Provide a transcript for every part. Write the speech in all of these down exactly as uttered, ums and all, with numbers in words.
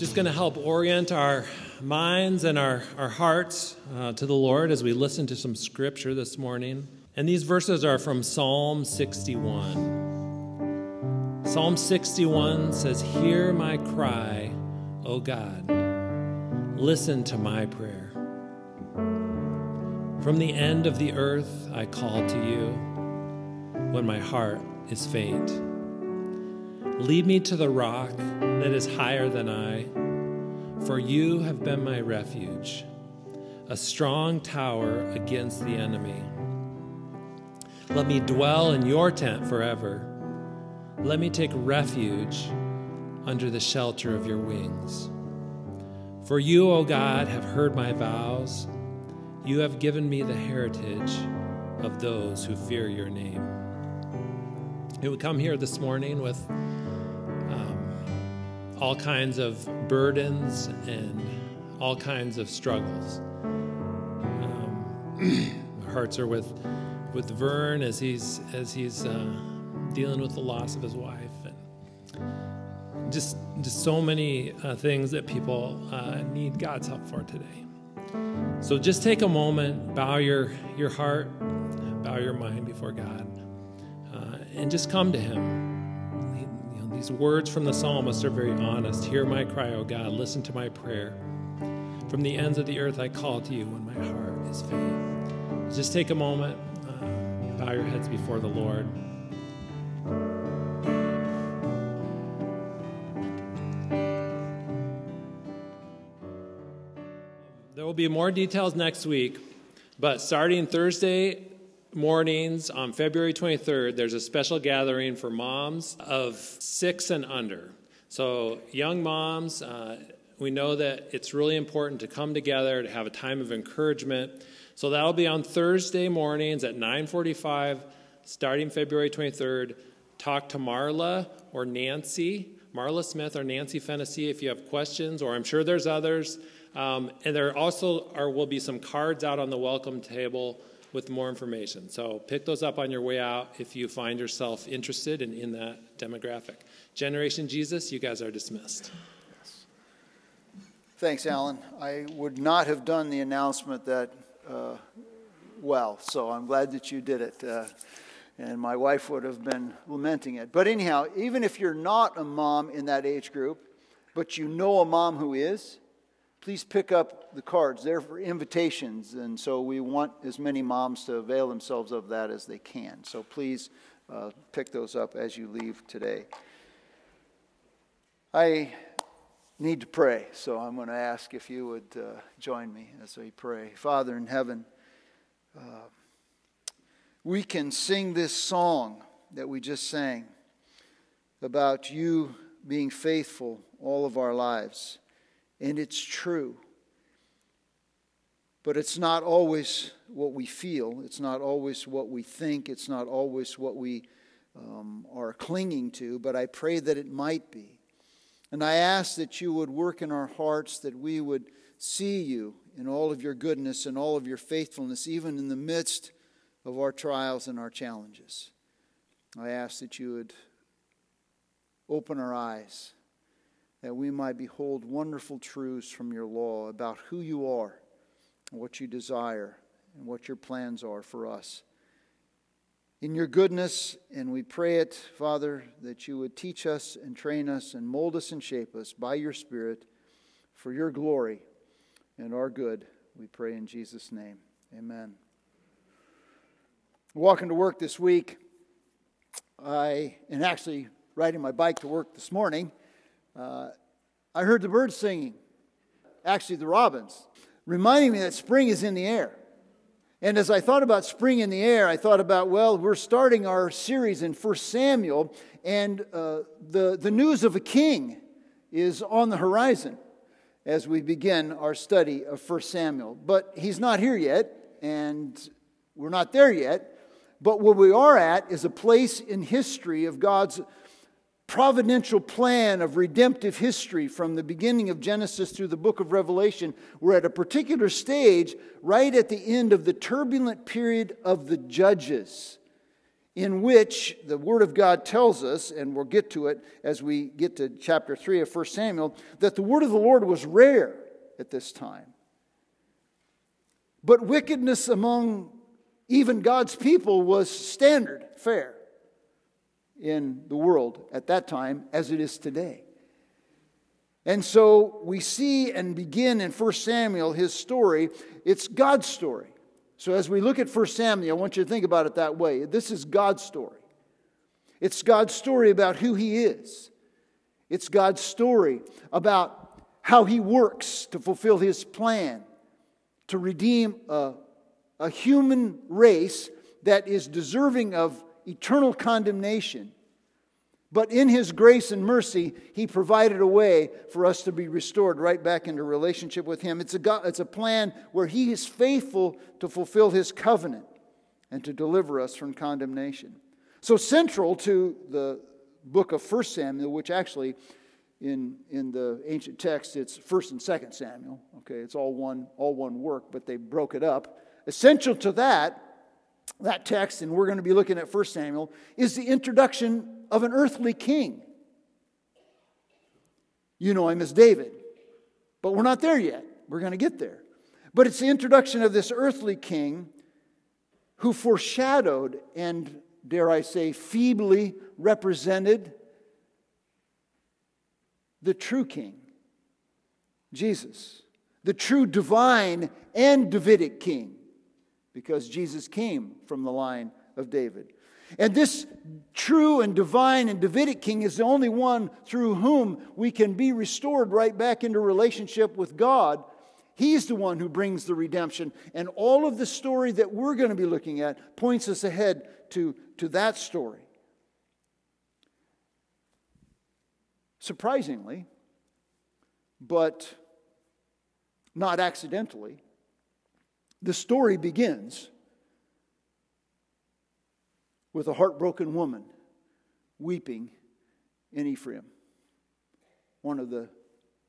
just going to help orient our minds and our, our hearts uh, to the Lord as we listen to some scripture this morning. And these verses are from Psalm sixty-one. Psalm sixty-one says, "Hear my cry, O God. Listen to my prayer. From the end of the earth I call to you when my heart is faint. Lead me to the rock that is higher than I, for you have been my refuge, a strong tower against the enemy. Let me dwell in your tent forever. Let me take refuge under the shelter of your wings. For you, O God, have heard my vows. You have given me the heritage of those who fear your name." And we come here this morning with um, all kinds of burdens and all kinds of struggles. Um, our hearts are with with Vern as he's as he's uh, dealing with the loss of his wife, and just just so many uh, things that people uh, need God's help for today. So just take a moment, bow your your heart, bow your mind before God, uh, and just come to Him. He, you know, these words from the psalmist are very honest. "Hear my cry, O God. Listen to my prayer. From the ends of the earth I call to you when my heart is faint." Just take a moment. Bow your heads before the Lord. There will be more details next week, but starting Thursday mornings on February twenty-third, there's a special gathering for moms of six and under. So young moms, uh, we know that it's really important to come together, to have a time of encouragement. So that'll be on Thursday mornings at nine forty-five, starting February twenty-third. Talk to Marla or Nancy, Marla Smith or Nancy Fennessy if you have questions, or I'm sure there's others. Um, and there also are, will be some cards out on the welcome table with more information. So pick those up on your way out if you find yourself interested in, in that demographic. Generation Jesus, you guys are dismissed. Yes. Thanks, Alan. I would not have done the announcement that Uh, well, so I'm glad that you did it, uh, and my wife would have been lamenting it. But anyhow, even if you're not a mom in that age group, but you know a mom who is, please pick up the cards. They're for invitations, and so we want as many moms to avail themselves of that as they can. So please uh, pick those up as you leave today. I need to pray, so I'm going to ask if you would uh, join me as we pray. Father in heaven, uh, we can sing this song that we just sang about you being faithful all of our lives, and it's true, but it's not always what we feel, it's not always what we think, it's not always what we um, are clinging to, but I pray that it might be. And I ask that you would work in our hearts, that we would see you in all of your goodness and all of your faithfulness, even in the midst of our trials and our challenges. I ask that you would open our eyes, that we might behold wonderful truths from your law about who you are and what you desire and what your plans are for us. In your goodness, and we pray it, Father, that you would teach us and train us and mold us and shape us by your Spirit for your glory and our good. We pray in Jesus' name. Amen. Walking to work this week, I and actually riding my bike to work this morning, uh, I heard the birds singing, actually the robins, reminding me that spring is in the air. And as I thought about spring in the air, I thought about, well, we're starting our series in First Samuel, and uh, the, the news of a king is on the horizon as we begin our study of First Samuel. But he's not here yet, and we're not there yet. But where we are at is a place in history of God's providential plan of redemptive history from the beginning of Genesis through the book of Revelation. We're at a particular stage right at the end of the turbulent period of the judges. in which the Word of God tells us, and we'll get to it as we get to chapter three of First Samuel, that the word of the Lord was rare at this time. But wickedness among even God's people was standard fare in the world at that time as it is today. And so we see and begin in First Samuel his story. It's God's story. So as we look at First Samuel, I want you to think about it that way. This is God's story. It's God's story about who He is. It's God's story about how He works to fulfill His plan to redeem a, a human race that is deserving of eternal condemnation. But in His grace and mercy, He provided a way for us to be restored right back into relationship with Him. It's a God, it's a plan where He is faithful to fulfill His covenant and to deliver us from condemnation. So central to the book of First Samuel, which actually in, in the ancient text, it's First and Second Samuel. Okay, it's all one, all one work, but they broke it up. Essential to that, that text, and we're going to be looking at First Samuel, is the introduction of an earthly king. You know him as David. But we're not there yet. We're going to get there. But it's the introduction of this earthly king who foreshadowed and, dare I say, feebly represented the true king, Jesus. The true divine and Davidic king, because Jesus came from the line of David. And this true and divine and Davidic king is the only one through whom we can be restored right back into relationship with God. He's the one who brings the redemption. And all of the story that we're going to be looking at points us ahead to, to that story. Surprisingly, but not accidentally, the story begins with a heartbroken woman weeping in Ephraim, one of the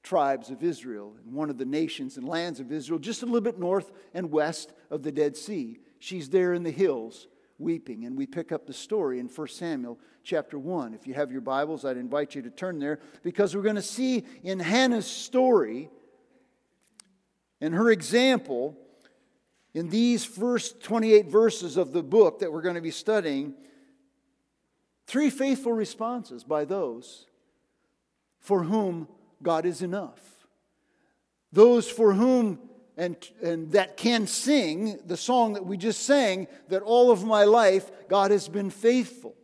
tribes of Israel and one of the nations and lands of Israel, just a little bit north and west of the Dead Sea. She's there in the hills weeping, and we pick up the story in First Samuel chapter one. If you have your Bibles, I'd invite you to turn there, because we're going to see in Hannah's story and her example in these first twenty-eight verses of the book that we're going to be studying, three faithful responses by those for whom God is enough. Those for whom and, and that can sing the song that we just sang, that all of my life God has been faithful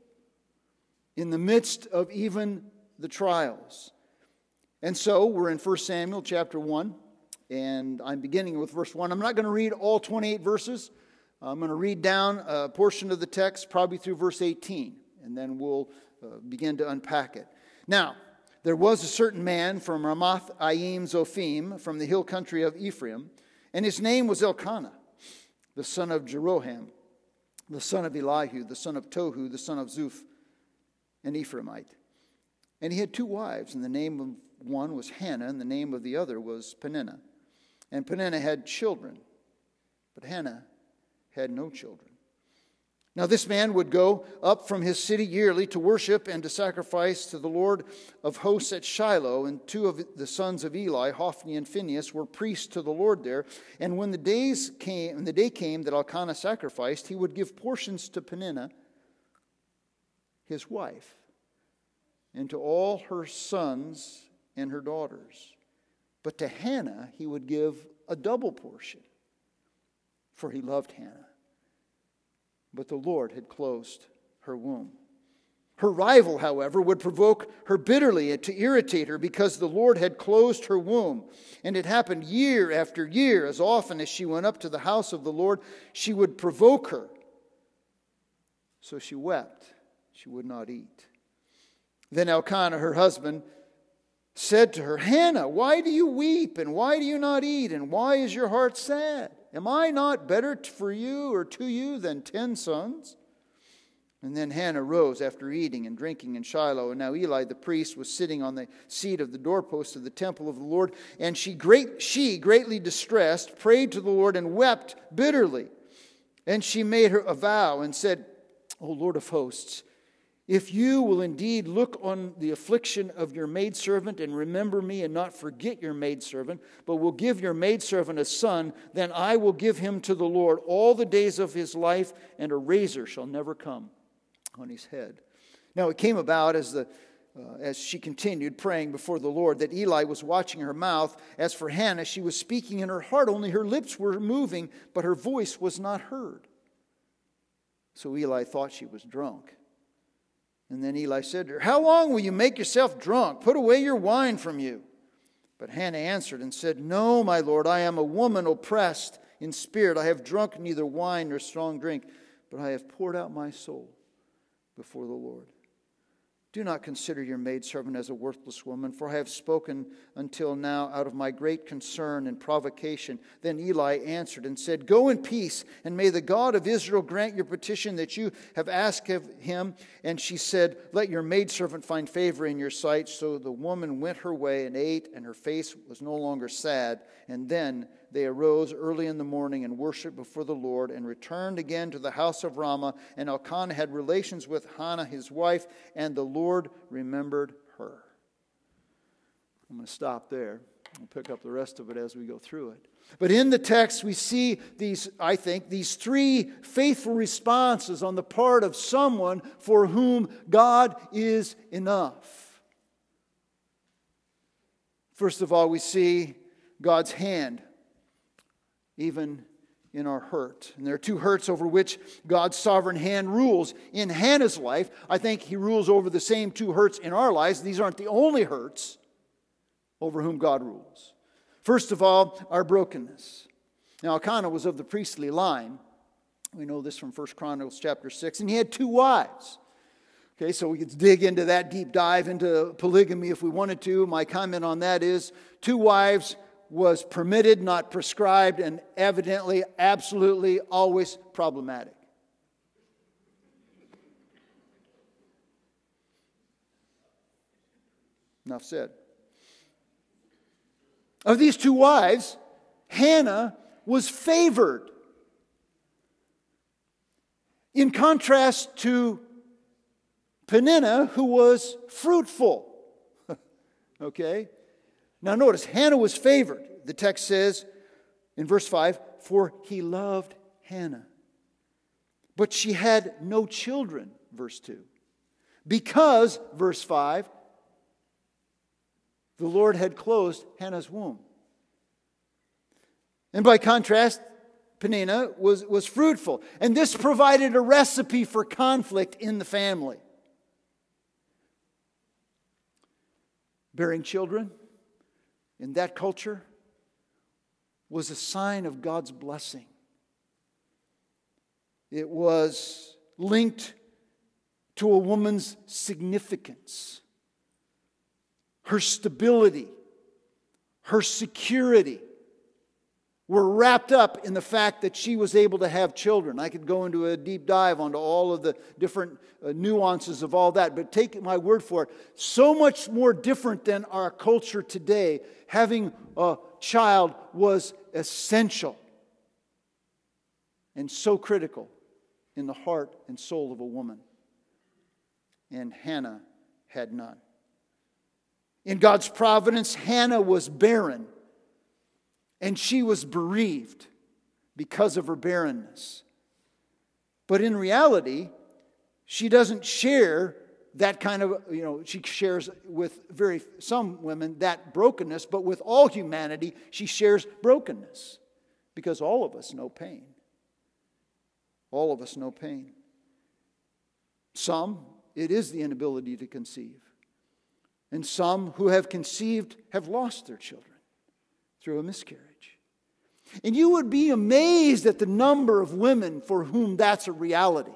in the midst of even the trials. And so we're in First Samuel chapter one. And I'm beginning with verse one. I'm not going to read all twenty-eight verses. I'm going to read down a portion of the text, probably through verse eighteen. And then we'll uh, begin to unpack it. Now, there was a certain man from Ramathaim-Zophim, from the hill country of Ephraim. And his name was Elkanah, the son of Jeroham, the son of Elihu, the son of Tohu, the son of Zuph, an Ephraimite. And he had two wives, and the name of one was Hannah, and the name of the other was Peninnah. And Peninnah had children, but Hannah had no children. Now this man would go up from his city yearly to worship and to sacrifice to the Lord of hosts at Shiloh. And two of the sons of Eli, Hophni and Phinehas, were priests to the Lord there. And when the days came, when the day came that Elkanah sacrificed, he would give portions to Peninnah, his wife, and to all her sons and her daughters. But to Hannah he would give a double portion, for he loved Hannah. But the Lord had closed her womb. Her rival, however, would provoke her bitterly to irritate her, because the Lord had closed her womb. And it happened year after year, as often as she went up to the house of the Lord, she would provoke her. So she wept, she would not eat. Then Elkanah, her husband, said to her, Hannah, why do you weep, and why do you not eat, and why is your heart sad? Am I not better for you or to you than ten sons? And then Hannah rose after eating and drinking in Shiloh. And now Eli the priest was sitting on the seat of the doorpost of the temple of the Lord. And she, great, she greatly distressed, prayed to the Lord and wept bitterly. And she made her a vow and said, O Lord of hosts, if you will indeed look on the affliction of your maidservant and remember me and not forget your maidservant, but will give your maidservant a son, then I will give him to the Lord all the days of his life, and a razor shall never come on his head. Now it came about as the uh, as she continued praying before the Lord that Eli was watching her mouth. As for Hannah, she was speaking in her heart, only her lips were moving, but her voice was not heard. So Eli thought she was drunk. And then Eli said to her, "How long will you make yourself drunk? Put away your wine from you." But Hannah answered and said, "No, my Lord, I am a woman oppressed in spirit. I have drunk neither wine nor strong drink, but I have poured out my soul before the Lord. Do not consider your maidservant as a worthless woman, for I have spoken until now out of my great concern and provocation." Then Eli answered and said, "Go in peace, and may the God of Israel grant your petition that you have asked of him." And she said, "Let your maidservant find favor in your sight." So the woman went her way and ate, and her face was no longer sad. And then they arose early in the morning and worshipped before the Lord, and returned again to the house of Rama. And Elkanah had relations with Hannah his wife, and the Lord remembered her. I'm going to stop there. We'll pick up the rest of it as we go through it. But in the text we see these, I think, these three faithful responses on the part of someone for whom God is enough. First of all, we see God's hand even in our hurt. And there are two hurts over which God's sovereign hand rules. In Hannah's life, I think he rules over the same two hurts in our lives. These aren't the only hurts over whom God rules. First of all, our brokenness. Now, Elkanah was of the priestly line. We know this from First Chronicles chapter six. And he had two wives. Okay, so we could dig into that deep dive into polygamy if we wanted to. My comment on that is two wives was permitted, not prescribed, and evidently, absolutely, always problematic. Enough said. Of these two wives, Hannah was favored. In contrast to Peninnah, who was fruitful. Okay? Now notice, Hannah was favored. The text says in verse five, "For he loved Hannah. But she had no children," verse two. "Because," verse five, "the Lord had closed Hannah's womb." And by contrast, Peninnah was, was fruitful. And this provided a recipe for conflict in the family. Bearing children in that culture was a sign of God's blessing. It was linked to a woman's significance, her stability, her security were wrapped up in the fact that she was able to have children. I could go into a deep dive onto all of the different nuances of all that, but take my word for it, so much more different than our culture today. Having a child was essential and so critical in the heart and soul of a woman. And Hannah had none. In God's providence, Hannah was barren. And she was bereaved because of her barrenness. But in reality, she doesn't share that kind of, you know, she shares with very some women that brokenness, but with all humanity, she shares brokenness. Because all of us know pain. All of us know pain. Some, it is the inability to conceive. And some who have conceived have lost their children through a miscarriage. And you would be amazed at the number of women for whom that's a reality.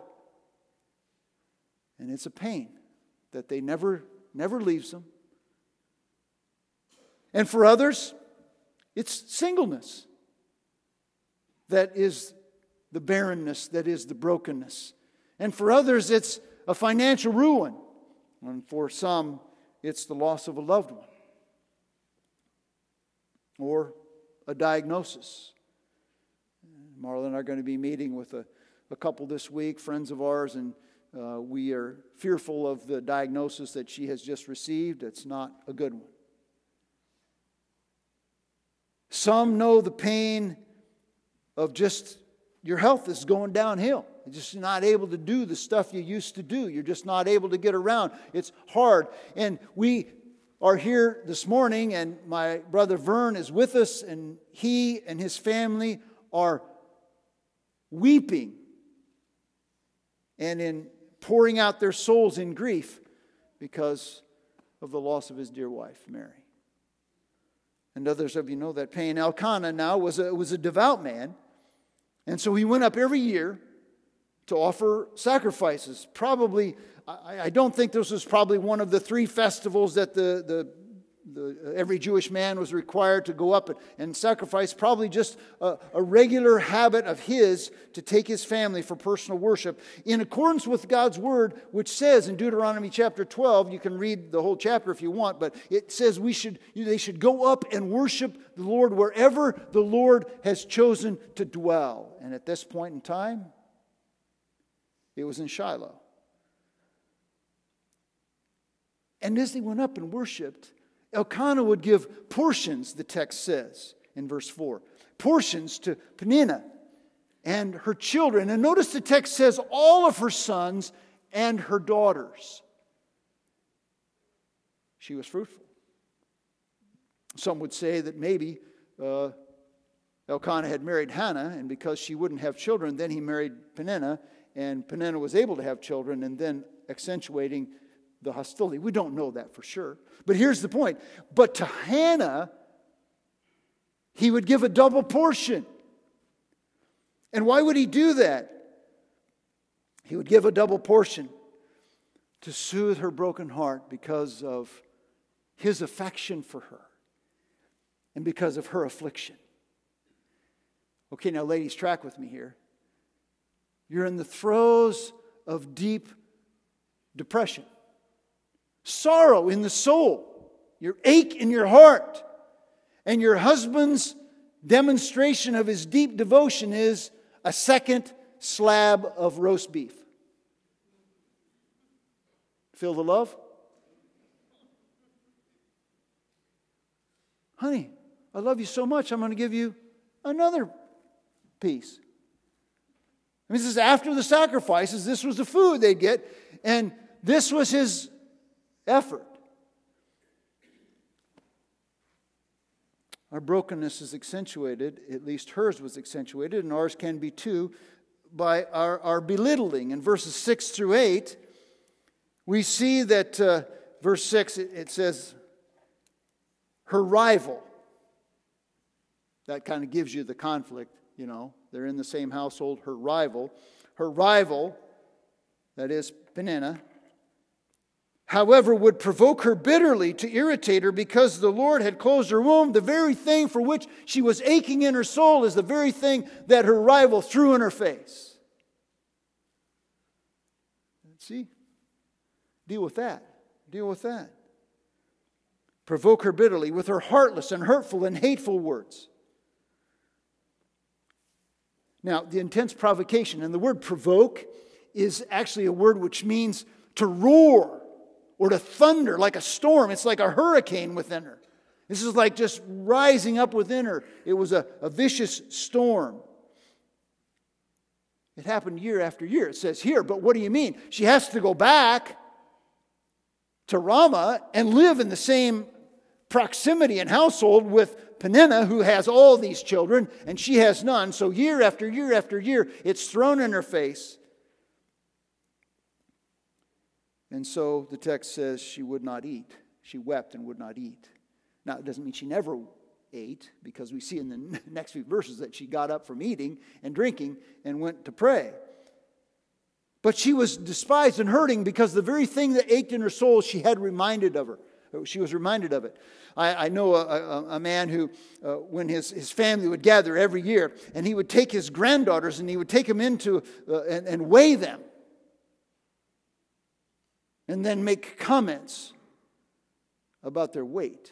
And it's a pain that they never, never leaves them. And for others, it's singleness that is the barrenness, that is the brokenness. And for others, it's a financial ruin. And for some, it's the loss of a loved one. Or a diagnosis. Marla and I are going to be meeting with a, a couple this week, friends of ours in Uh, we are fearful of the diagnosis that she has just received. It's not a good one. Some know the pain of just your health is going downhill. You're just not able to do the stuff you used to do. You're just not able to get around. It's hard. And we are here this morning, and my brother Vern is with us, and he and his family are weeping and in pouring out their souls in grief because of the loss of his dear wife, Mary. And others of you know that pain. Elkanah now was a, was a devout man, and so he went up every year to offer sacrifices. Probably, I, I don't think this was probably one of the three festivals that the, the The, every Jewish man was required to go up and, and sacrifice, probably just a, a regular habit of his to take his family for personal worship in accordance with God's word, which says in Deuteronomy chapter twelve, you can read the whole chapter if you want, but it says we should they should go up and worship the Lord wherever the Lord has chosen to dwell. And at this point in time, it was in Shiloh. And as they went up and worshiped, Elkanah would give portions, the text says in verse four, portions to Peninnah and her children. And notice the text says all of her sons and her daughters. She was fruitful. Some would say that maybe uh, Elkanah had married Hannah, and because she wouldn't have children, then he married Peninnah, and Peninnah was able to have children, and then accentuating the hostility. We don't know that for sure. But here's the point. But to Hannah, he would give a double portion. And why would he do that? He would give a double portion to soothe her broken heart because of his affection for her and because of her affliction. Okay, now ladies, track with me here. You're in the throes of deep depression. Sorrow in the soul, your ache in your heart, and your husband's demonstration of his deep devotion is a second slab of roast beef. Feel the love? Honey, I love you so much, I'm going to give you another piece. I mean, this is after the sacrifices, this was the food they'd get, and this was his effort. Our brokenness is accentuated, at least hers was accentuated, and ours can be too, by our, our belittling. In verses six through eight, we see that, uh, verse six, it, it says, her rival. That kind of gives you the conflict, you know. They're in the same household, her rival. Her rival, that is Peninnah, however, would provoke her bitterly to irritate her because the Lord had closed her womb. The very thing for which she was aching in her soul is the very thing that her rival threw in her face. See? Deal with that. Deal with that. Provoke her bitterly with her heartless and hurtful and hateful words. Now, the intense provocation, and the word provoke is actually a word which means to roar, or to thunder like a storm. It's like a hurricane within her. This is like just rising up within her. It was a, a vicious storm. It happened year after year. It says here, but what do you mean? She has to go back to Rama and live in the same proximity and household with Peninnah, who has all these children, and she has none. So year after year after year, it's thrown in her face. And so the text says she would not eat. She wept and would not eat. Now, it doesn't mean she never ate, because we see in the next few verses that she got up from eating and drinking and went to pray. But she was despised and hurting because the very thing that ached in her soul, she had reminded of her. She was reminded of it. I, I know a, a, a man who, uh, when his, his family would gather every year, and he would take his granddaughters and he would take them into uh, and, and weigh them, and then make comments about their weight.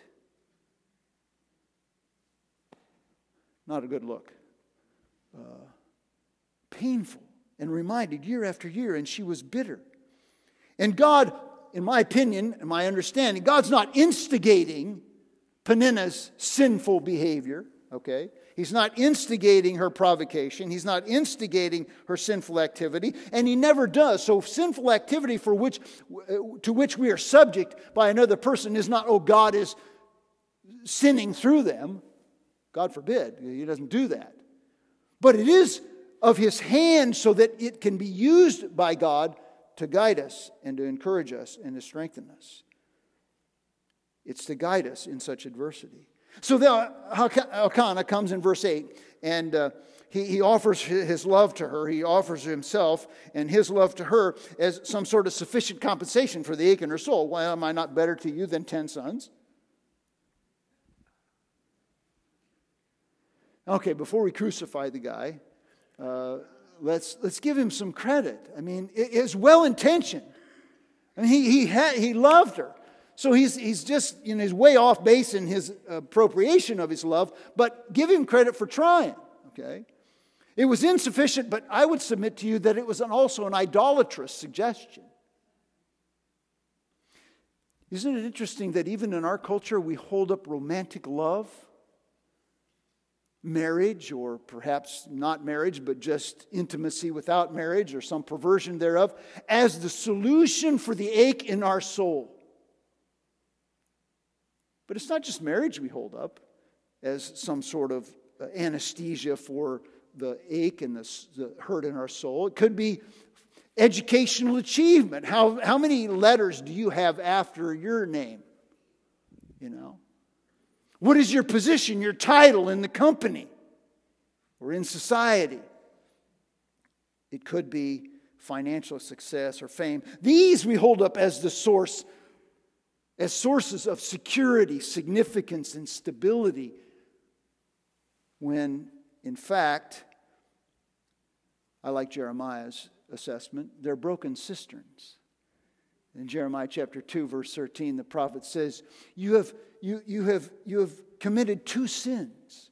Not a good look. Uh, painful and reminded year after year, and she was bitter. And God, in my opinion, in my understanding, God's not instigating Peninnah's sinful behavior, okay? He's not instigating her provocation. He's not instigating her sinful activity, and he never does. So sinful activity for which, to which we are subject by another person is not, oh, God is sinning through them. God forbid. He doesn't do that. But it is of his hand so that it can be used by God to guide us and to encourage us and to strengthen us. It's to guide us in such adversity. So the Elkanah comes in verse eight, and uh, he, he offers his love to her. He offers himself and his love to her as some sort of sufficient compensation for the ache in her soul. Why am I not better to you than ten sons? Okay, before we crucify the guy, uh, let's let's give him some credit. I mean, it, it's well-intentioned. I mean, he he had, he loved her. So he's he's just, you know, he's way off base in his appropriation of his love, but give him credit for trying, okay? It was insufficient, but I would submit to you that it was an, also an idolatrous suggestion. Isn't it interesting that even in our culture we hold up romantic love, marriage, or perhaps not marriage, but just intimacy without marriage or some perversion thereof, as the solution for the ache in our soul? But it's not just marriage we hold up as some sort of anesthesia for the ache and the, the hurt in our soul. It could be educational achievement. How, how many letters do you have after your name? You know? What is your position, your title in the company or in society? It could be financial success or fame. These we hold up as the source as sources of security, significance, and stability, when, in fact, I like Jeremiah's assessment, they're broken cisterns. In Jeremiah chapter two, verse thirteen, the prophet says, You have you you have you have committed two sins.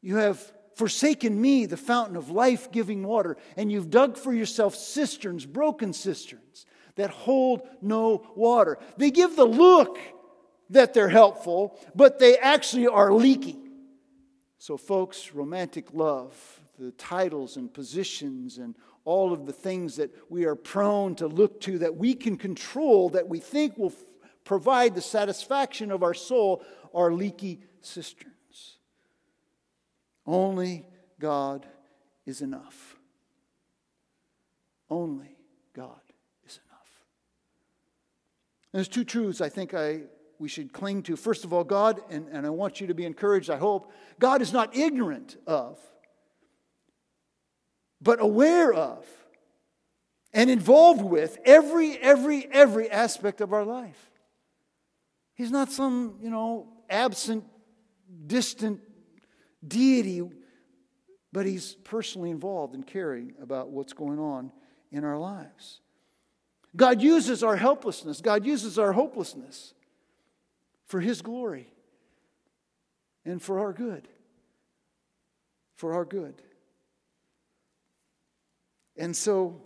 You have forsaken me, the fountain of life-giving water, and you've dug for yourself cisterns, broken cisterns, that hold no water. They give the look that they're helpful, but they actually are leaky. So folks, romantic love, the titles and positions and all of the things that we are prone to look to that we can control, that we think will f- provide the satisfaction of our soul, are leaky cisterns. Only God is enough. Only God. There's two truths I think I we should cling to. First of all, God, and, and I want you to be encouraged, I hope, God is not ignorant of, but aware of, and involved with every, every, every aspect of our life. He's not some, you know, absent, distant deity, but he's personally involved and caring about what's going on in our lives. God uses our helplessness. God uses our hopelessness for His glory and for our good. For our good. And so,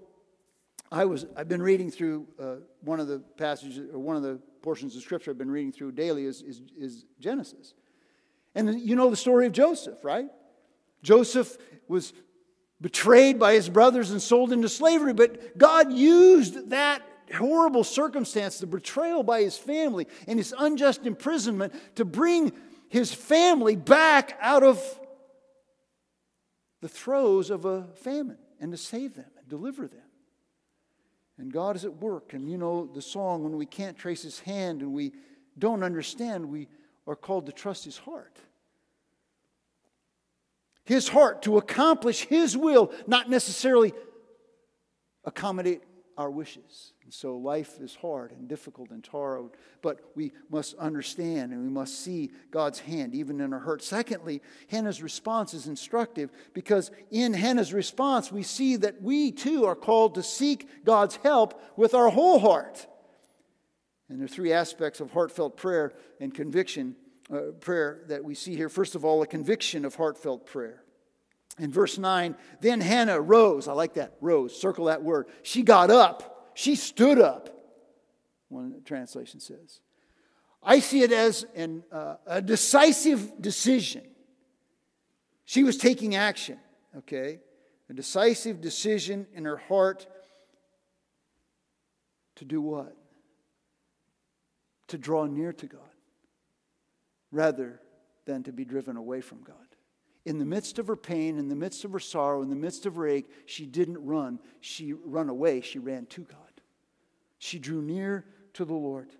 I was, I've been reading through uh, one of the passages, or one of the portions of Scripture I've been reading through daily is, is, is Genesis. And you know the story of Joseph, right? Joseph was betrayed by his brothers and sold into slavery, but God used that horrible circumstance, the betrayal by his family and his unjust imprisonment, to bring his family back out of the throes of a famine and to save them and deliver them. And God is at work. And you know the song, when we can't trace His hand and we don't understand, we are called to trust His heart. His heart to accomplish His will, not necessarily accommodate our wishes. And so life is hard and difficult and hard, but we must understand and we must see God's hand even in our hurt. Secondly, Hannah's response is instructive, because in Hannah's response we see that we too are called to seek God's help with our whole heart. And there are three aspects of heartfelt prayer and conviction. Uh, prayer that we see here. First of all, a conviction of heartfelt prayer. In verse nine, then Hannah rose. I like that, rose. Circle that word. She got up. She stood up, one translation says. I see it as an, uh, a decisive decision. She was taking action, okay? A decisive decision in her heart to do what? To draw near to God rather than to be driven away from God. In the midst of her pain, in the midst of her sorrow, in the midst of her ache, she didn't run. She ran away. She ran to God. She drew near to the Lord.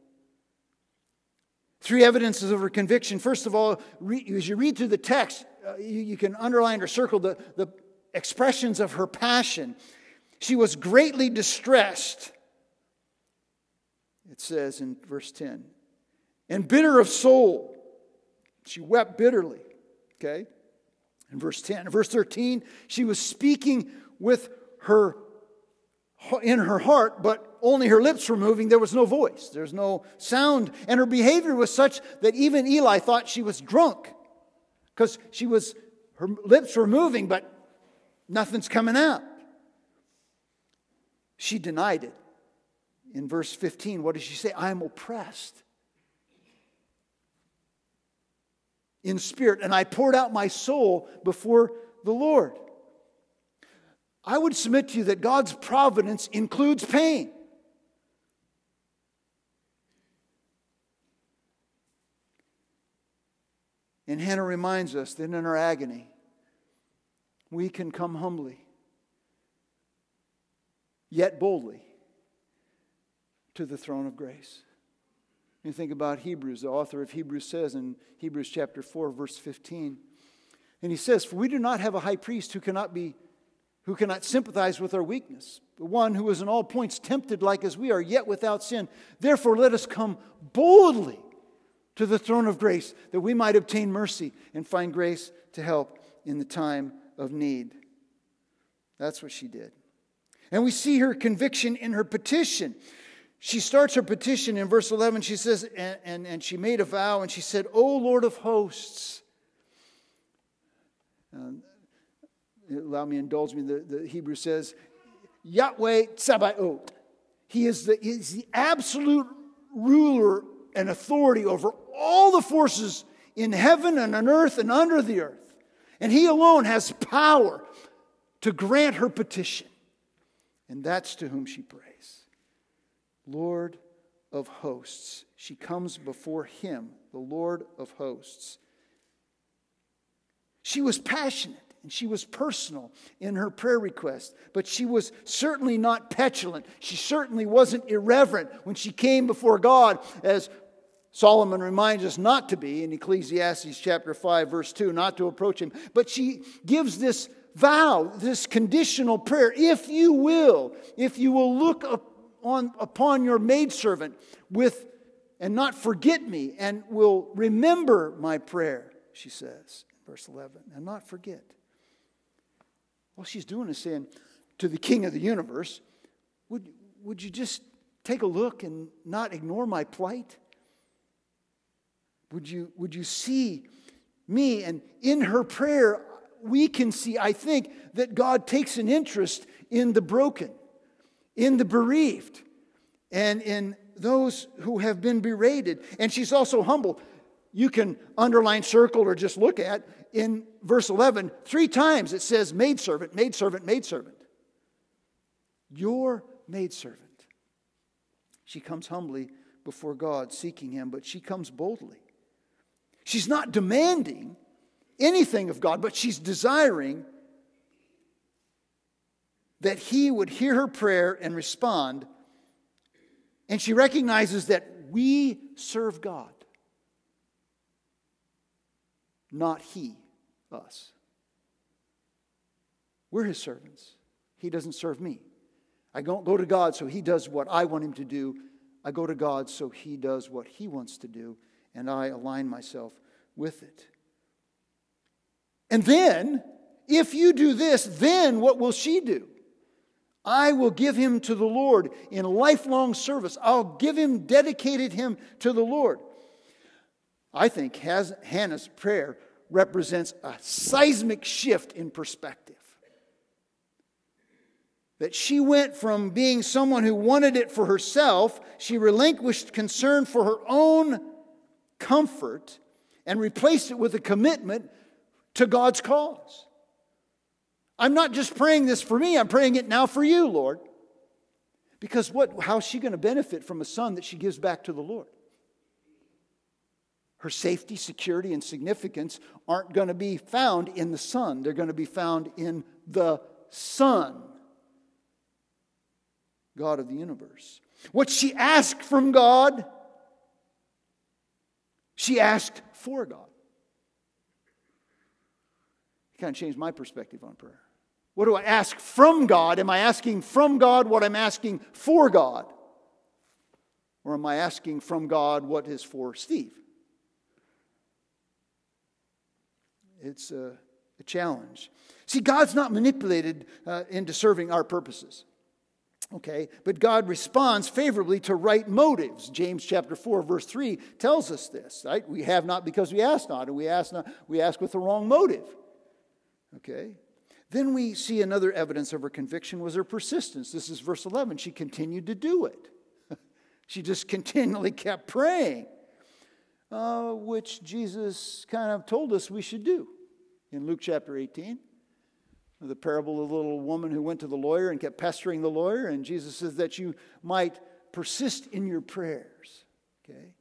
Three evidences of her conviction. First of all, re- as you read through the text, uh, you, you can underline or circle the, the expressions of her passion. She was greatly distressed, it says in verse ten, and bitter of soul. She wept bitterly, okay? In verse ten, in verse thirteen, she was speaking with her in her heart, but only her lips were moving. There was no voice. There's no sound. And her behavior was such that even Eli thought she was drunk because she was, her lips were moving, but nothing's coming out. She denied it. In verse fifteen, what does she say? I am oppressed in spirit, and I poured out my soul before the Lord. I would submit to you that God's providence includes pain. And Hannah reminds us that in our agony, we can come humbly, yet boldly, to the throne of grace. You think about Hebrews. The author of Hebrews says in Hebrews chapter four, verse fifteen, and he says, for we do not have a high priest who cannot be, who cannot sympathize with our weakness, but one who is in all points tempted like as we are, yet without sin. Therefore let us come boldly to the throne of grace, that we might obtain mercy and find grace to help in the time of need. That's what she did. And we see her conviction in her petition. She starts her petition in verse eleven. She says, and, and, and she made a vow, and she said, O Lord of hosts. Um, allow me, indulge me. The, the Hebrew says, Yahweh Tsabaot. He is the, he is the absolute ruler and authority over all the forces in heaven and on earth and under the earth. And He alone has power to grant her petition. And that's to whom she prays. Lord of hosts. She comes before Him, the Lord of hosts. She was passionate and she was personal in her prayer request, but she was certainly not petulant. She certainly wasn't irreverent when she came before God, as Solomon reminds us not to be in Ecclesiastes chapter five, verse two, not to approach Him. But she gives this vow, this conditional prayer, if you will, if you will look up On, upon your maidservant with, and not forget me, and will remember my prayer, she says in verse eleven, and not forget. All she's doing is saying to the King of the universe, would, would you just take a look and not ignore my plight? Would you, would you see me? And in her prayer, we can see, I think, that God takes an interest in the broken, in the bereaved, and in those who have been berated. And she's also humble. You can underline, circle, or just look at. In verse eleven, three times it says maidservant, maidservant, maidservant. Your maidservant. She comes humbly before God, seeking Him, but she comes boldly. She's not demanding anything of God, but she's desiring that He would hear her prayer and respond. And she recognizes that we serve God, not He, us. We're His servants. He doesn't serve me. I don't go to God so He does what I want Him to do. I go to God so He does what He wants to do, and I align myself with it. And then, if you do this, then what will she do? I will give him to the Lord in lifelong service. I'll give him, dedicated him to the Lord. I think Hannah's prayer represents a seismic shift in perspective. That she went from being someone who wanted it for herself, she relinquished concern for her own comfort and replaced it with a commitment to God's cause. I'm not just praying this for me, I'm praying it now for you, Lord. Because what? How is she going to benefit from a son that she gives back to the Lord? Her safety, security, and significance aren't going to be found in the son. They're going to be found in the Son, God of the universe. What she asked from God, she asked for God. It kind of changed my perspective on prayer. What do I ask from God? Am I asking from God what I'm asking for God? Or am I asking from God what is for Steve? It's a, a challenge. See, God's not manipulated uh, into serving our purposes. Okay, but God responds favorably to right motives. James chapter four, verse three tells us this, right? We have not because we ask not, and we ask not, we ask with the wrong motive. Okay. Then we see another evidence of her conviction was her persistence. This is verse eleven. She continued to do it. She just continually kept praying. Uh, which Jesus kind of told us we should do in Luke chapter eighteen. The parable of the little woman who went to the lawyer and kept pestering the lawyer. And Jesus says that you might persist in your prayers. Okay.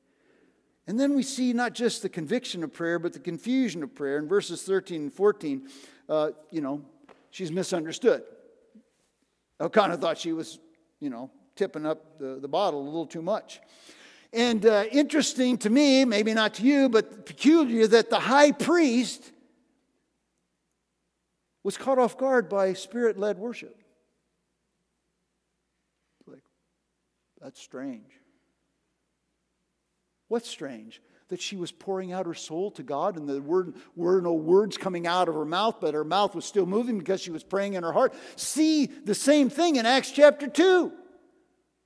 And then we see not just the conviction of prayer, but the confusion of prayer. In verses thirteen and fourteen, uh, you know, she's misunderstood. Elkanah thought she was, you know, tipping up the, the bottle a little too much. And uh, interesting to me, maybe not to you, but peculiar that the high priest was caught off guard by Spirit-led worship. Like, that's strange. What's strange? That she was pouring out her soul to God and there were, were no words coming out of her mouth, but her mouth was still moving because she was praying in her heart. See the same thing in Acts chapter two.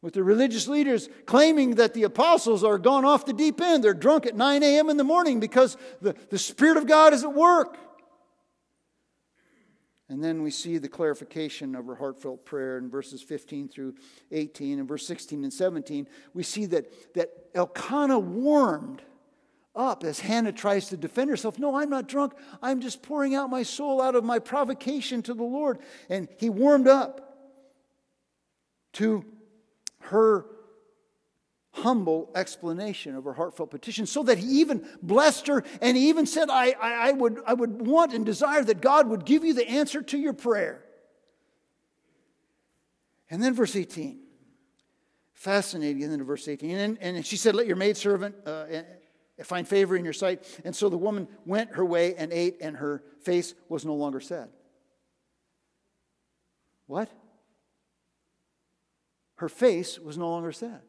With the religious leaders claiming that the apostles are gone off the deep end. They're drunk at nine a.m. in the morning because the, the Spirit of God is at work. And then we see the clarification of her heartfelt prayer in verses fifteen through eighteen. And verse sixteen and seventeen, we see that, that Elkanah warmed up as Hannah tries to defend herself. No, I'm not drunk. I'm just pouring out my soul out of my provocation to the Lord. And he warmed up to her humble explanation of her heartfelt petition, so that he even blessed her and he even said, I, I, I, would, I would want and desire that God would give you the answer to your prayer. And then verse eighteen, fascinating. And then verse eighteen, and, and she said, let your maidservant uh, find favor in your sight. And so the woman went her way and ate, and her face was no longer sad. What? Her face was no longer sad.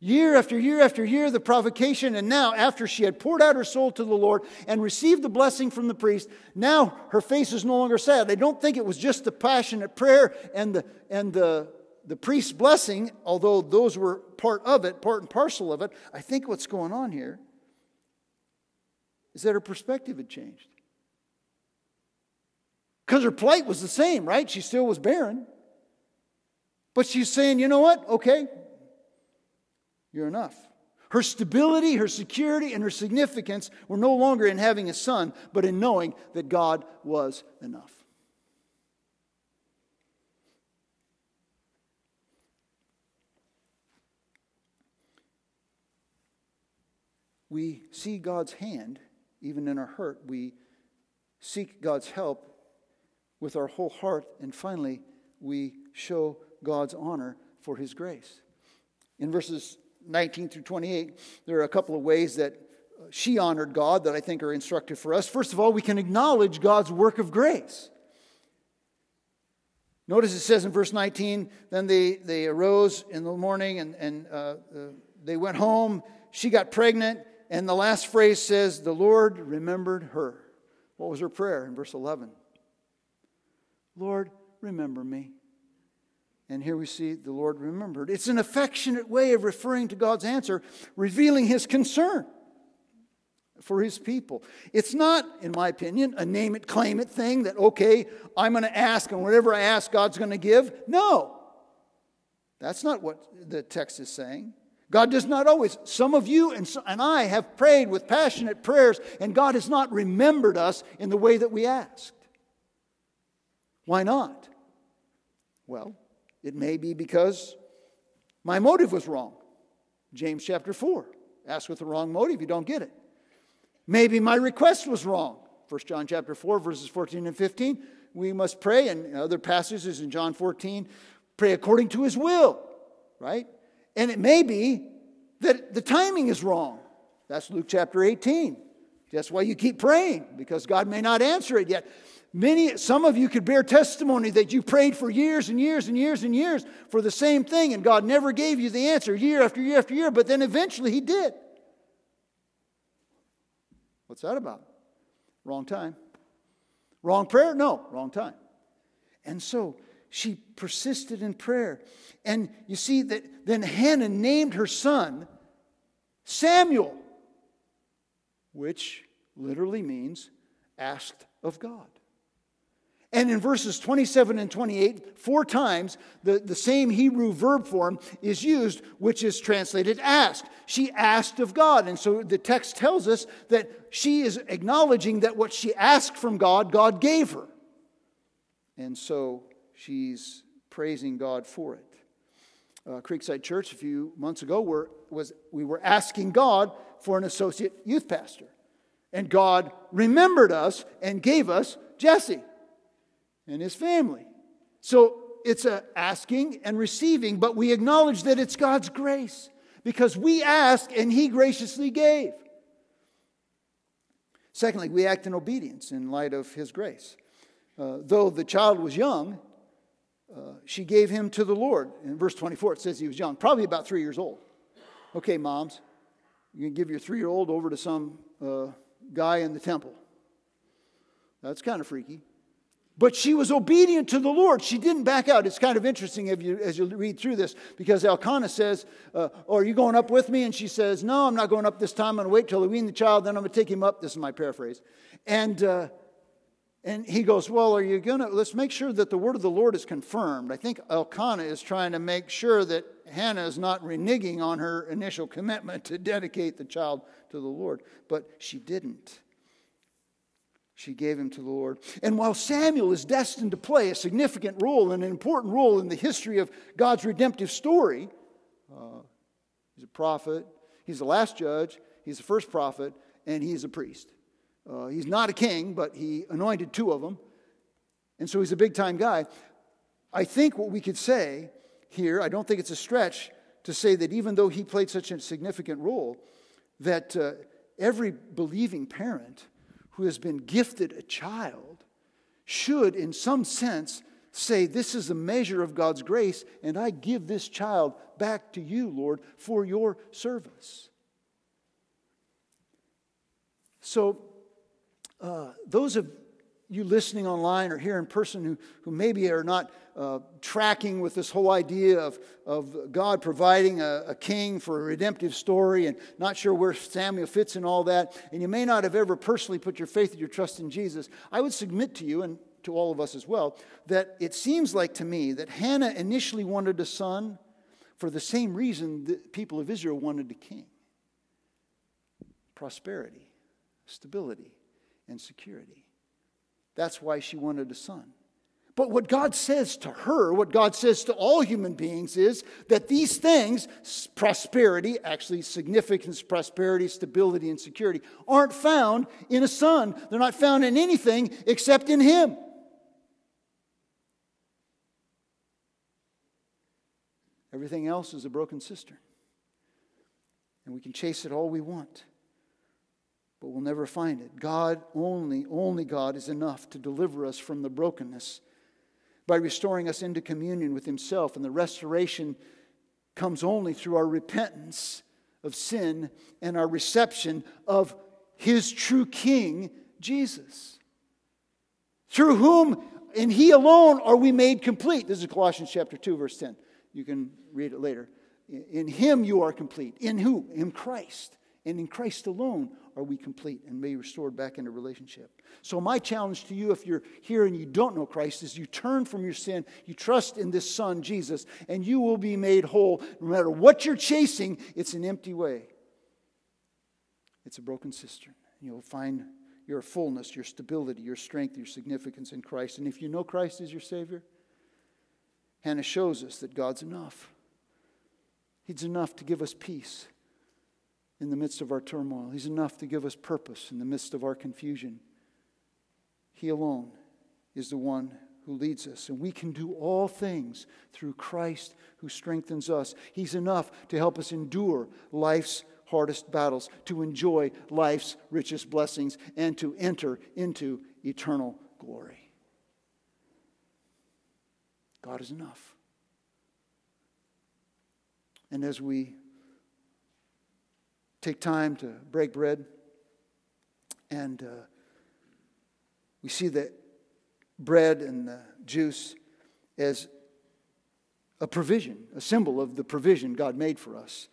Year after year after year, the provocation, and now after she had poured out her soul to the Lord and received the blessing from the priest, now her face is no longer sad. I don't think it was just the passionate prayer and the and the, the priest's blessing, although those were part of it, part and parcel of it. I think what's going on here is that her perspective had changed. Because her plight was the same, right? She still was barren. But she's saying, you know what? Okay, you're enough. Her stability, her security, and her significance were no longer in having a son, but in knowing that God was enough. We see God's hand, even in our hurt. We seek God's help with our whole heart. And finally, we show God's honor for his grace. In verses nineteen through twenty-eight, there are a couple of ways that she honored God that I think are instructive for us. First of all, we can acknowledge God's work of grace. Notice it says in verse nineteen, then they, they arose in the morning and, and uh, uh, they went home. She got pregnant. And the last phrase says, the Lord remembered her. What was her prayer in verse eleven? Lord, remember me. And here we see the Lord remembered. It's an affectionate way of referring to God's answer, revealing his concern. for his people. It's not, in my opinion, a name it, claim it thing that, okay, I'm going to ask and whatever I ask, God's going to give. No. That's not what the text is saying. God does not always. Some of you and, so, and I have prayed with passionate prayers, and God has not remembered us in the way that we asked. Why not? Well, it may be because my motive was wrong. James chapter four. Ask with the wrong motive, you don't get it. Maybe my request was wrong. First John chapter four, verses fourteen and fifteen. We must pray, and other passages in John fourteen, pray according to his will, right? And it may be that the timing is wrong. That's Luke chapter eighteen. That's why you keep praying, because God may not answer it yet. Many, some of you could bear testimony that you prayed for years and years and years and years for the same thing, and God never gave you the answer year after year after year, but then eventually he did. What's that about? Wrong time. Wrong prayer? No, wrong time. And so she persisted in prayer. And you see that then Hannah named her son Samuel, which literally means asked of God. And in verses twenty-seven and twenty-eight, four times the, the same Hebrew verb form is used, which is translated asked. She asked of God. And so the text tells us that she is acknowledging that what she asked from God, God gave her. And so she's praising God for it. Uh, Creekside Church a few months ago were, was we were asking God for an associate youth pastor. And God remembered us and gave us Jesse and his family. So it's a asking and receiving, but we acknowledge that it's God's grace because we ask and he graciously gave. Secondly, we act in obedience in light of his grace. Uh, though the child was young, uh, she gave him to the Lord. In verse twenty-four, it says he was young, probably about three years old. Okay, moms, you can give your three-year-old over to some uh, guy in the temple. That's kind of freaky. But she was obedient to the Lord. She didn't back out. It's kind of interesting if you, as you read through this, because Elkanah says, uh, oh, are you going up with me? And she says, no, I'm not going up this time. I'm going to wait till I wean the child, then I'm going to take him up. This is my paraphrase. And uh, and he goes, well, are you going to, let's make sure that the word of the Lord is confirmed. I think Elkanah is trying to make sure that Hannah is not reneging on her initial commitment to dedicate the child to the Lord. But she didn't. She gave him to the Lord. And while Samuel is destined to play a significant role and an important role in the history of God's redemptive story, uh, he's a prophet, he's the last judge, he's the first prophet, and he's a priest. Uh, he's not a king, but he anointed two of them. And so he's a big-time guy. I think what we could say here, I don't think it's a stretch to say that even though he played such a significant role, that uh, every believing parent who has been gifted a child should, in some sense, say, this is a measure of God's grace, and I give this child back to you, Lord, for your service. So, uh, those of you listening online or here in person who, who maybe are not uh, tracking with this whole idea of, of God providing a, a king for a redemptive story and not sure where Samuel fits in all that, and you may not have ever personally put your faith and your trust in Jesus, I would submit to you and to all of us as well that it seems like to me that Hannah initially wanted a son for the same reason the people of Israel wanted a king. Prosperity, stability, and security. That's why she wanted a son. But what God says to her, what God says to all human beings is that these things, prosperity, actually significance, prosperity, stability, and security, aren't found in a son. They're not found in anything except in him. Everything else is a broken cistern. And we can chase it all we want, but we'll never find it. God, only, only God is enough to deliver us from the brokenness by restoring us into communion with himself. And the restoration comes only through our repentance of sin and our reception of his true King, Jesus, through whom and he alone are we made complete. This is Colossians chapter two, verse ten. You can read it later. In him you are complete. In who? In Christ. And in Christ alone are we complete and may be restored back into relationship. So my challenge to you, if you're here and you don't know Christ, is you turn from your sin, you trust in this Son, Jesus, and you will be made whole. No matter what you're chasing, it's an empty way. It's a broken cistern. You'll find your fullness, your stability, your strength, your significance in Christ. And if you know Christ as your Savior, Hannah shows us that God's enough. He's enough to give us peace in the midst of our turmoil. He's enough to give us purpose in the midst of our confusion. He alone is the one who leads us. And we can do all things through Christ who strengthens us. He's enough to help us endure life's hardest battles, to enjoy life's richest blessings, and to enter into eternal glory. God is enough. And as we take time to break bread, and uh, we see that bread and the juice as a provision, a symbol of the provision God made for us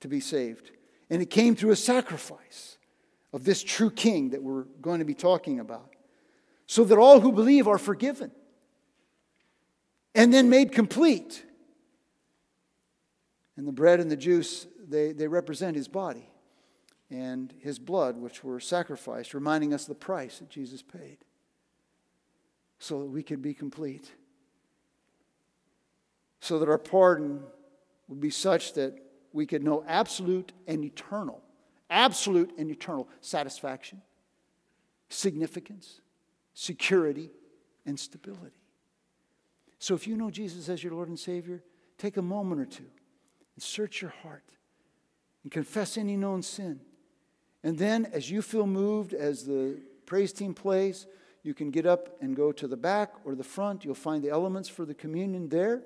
to be saved. And it came through a sacrifice of this true King that we're going to be talking about, so that all who believe are forgiven and then made complete. And the bread and the juice, they, they represent his body and his blood, which were sacrificed, reminding us the price that Jesus paid so that we could be complete. So that our pardon would be such that we could know absolute and eternal, absolute and eternal satisfaction, significance, security, and stability. So if you know Jesus as your Lord and Savior, take a moment or two and search your heart and confess any known sin. And then as you feel moved, as the praise team plays, you can get up and go to the back or the front. You'll find the elements for the communion there.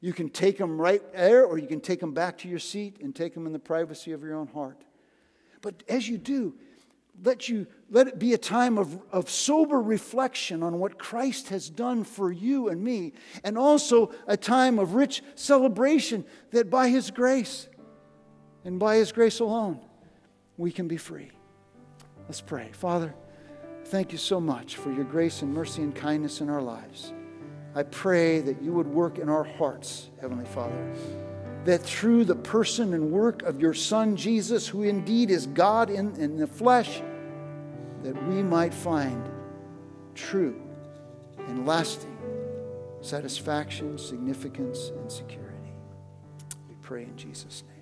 You can take them right there, or you can take them back to your seat and take them in the privacy of your own heart. But as you do, let you let it be a time of, of sober reflection on what Christ has done for you and me, and also a time of rich celebration that by His grace and by His grace alone, we can be free. Let's pray. Father, thank you so much for your grace and mercy and kindness in our lives. I pray that you would work in our hearts, Heavenly Father, that through the person and work of your Son, Jesus, who indeed is God in, in the flesh, that we might find true and lasting satisfaction, significance, and security. We pray in Jesus' name.